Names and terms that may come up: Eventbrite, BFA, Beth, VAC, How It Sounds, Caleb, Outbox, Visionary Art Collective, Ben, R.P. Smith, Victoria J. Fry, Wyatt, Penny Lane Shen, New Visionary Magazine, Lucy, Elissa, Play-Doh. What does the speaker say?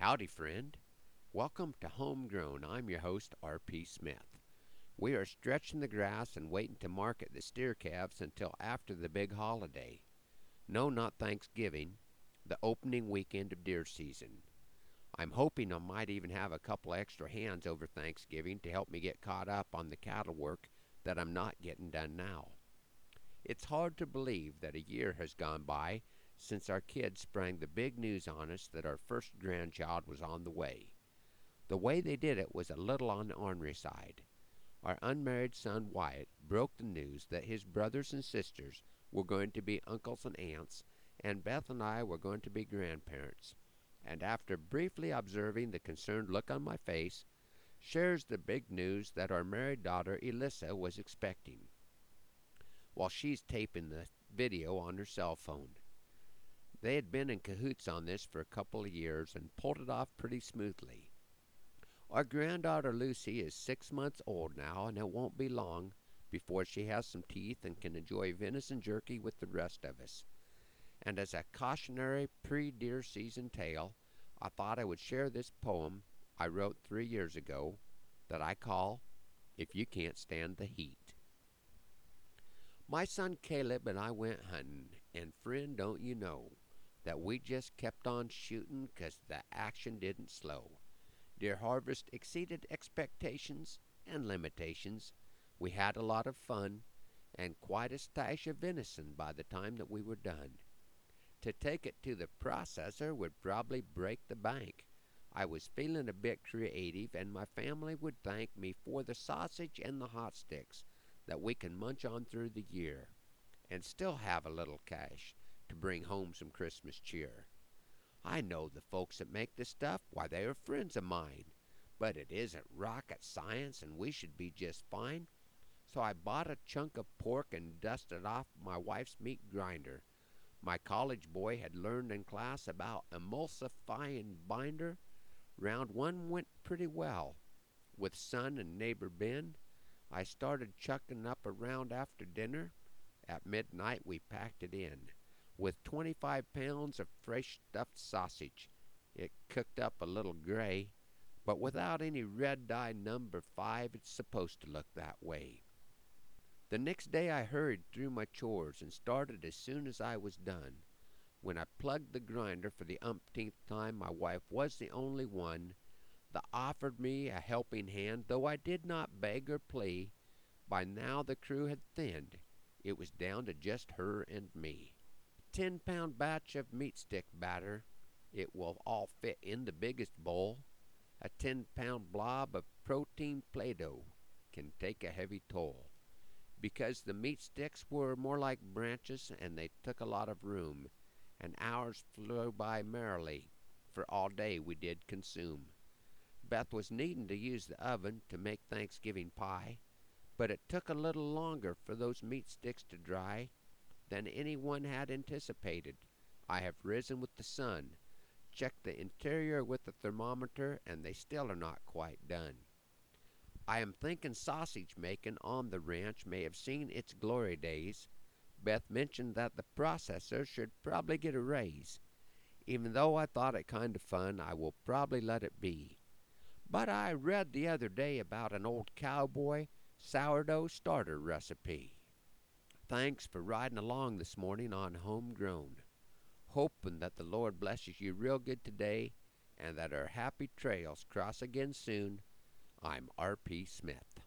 Howdy, friend. Welcome to Homegrown. I'm your host, R.P. Smith. We are stretching the grass and waiting to market the steer calves until after the big holiday. No, not Thanksgiving, the opening weekend of deer season. I'm hoping I might even have a couple extra hands over Thanksgiving to help me get caught up on the cattle work that I'm not getting done now. It's hard to believe that a year has gone by since our kids sprang the big news on us that our first grandchild was on the way. The way they did it was a little on the ornery side. Our unmarried son Wyatt broke the news that his brothers and sisters were going to be uncles and aunts, and Beth and I were going to be grandparents, and after briefly observing the concerned look on my face, shares the big news that our married daughter Elissa was expecting, while she's taping the video on her cell phone. They had been in cahoots on this for a couple of years and pulled it off pretty smoothly. Our granddaughter Lucy is 6 months old now, and it won't be long before she has some teeth and can enjoy venison jerky with the rest of us. And as a cautionary pre-deer season tale, I thought I would share this poem I wrote 3 years ago that I call If You Can't Stand the Heat. My son Caleb and I went hunting, and friend, don't you know that we just kept on shooting 'cause the action didn't slow. Deer harvest exceeded expectations and limitations. We had a lot of fun and quite a stash of venison by the time that we were done. To take it to the processor would probably break the bank. I was feeling a bit creative, and my family would thank me for the sausage and the hot sticks that we can munch on through the year and still have a little cash to bring home some Christmas cheer. I know the folks that make this stuff, why, they are friends of mine, but it isn't rocket science and we should be just fine. So I bought a chunk of pork and dusted off my wife's meat grinder. My college boy had learned in class about emulsifying binder. Round one went pretty well. With son and neighbor Ben, I started chucking up a round after dinner. At midnight, we packed it in with 25 pounds of fresh stuffed sausage. It cooked up a little gray, but without any red dye number 5, it's supposed to look that way. The next day I hurried through my chores and started as soon as I was done. When I plugged the grinder for the umpteenth time, my wife was the only one that offered me a helping hand, though I did not beg or plea. By now the crew had thinned. It was down to just her and me. A 10-pound batch of meat stick batter. It will all fit in the biggest bowl. A 10-pound blob of protein Play-Doh can take a heavy toll, because the meat sticks were more like branches and they took a lot of room, and hours flew by merrily, for all day we did consume. Beth was needing to use the oven to make Thanksgiving pie, but it took a little longer for those meat sticks to dry than anyone had anticipated. I have risen with the sun, checked the interior with the thermometer, and they still are not quite done. I am thinking sausage making on the ranch may have seen its glory days. Beth mentioned that the processor should probably get a raise. Even though I thought it kind of fun, I will probably let it be. But I read the other day about an old cowboy sourdough starter recipe. Thanks for riding along this morning on Homegrown. Hoping that the Lord blesses you real good today and that our happy trails cross again soon. I'm R.P. Smith.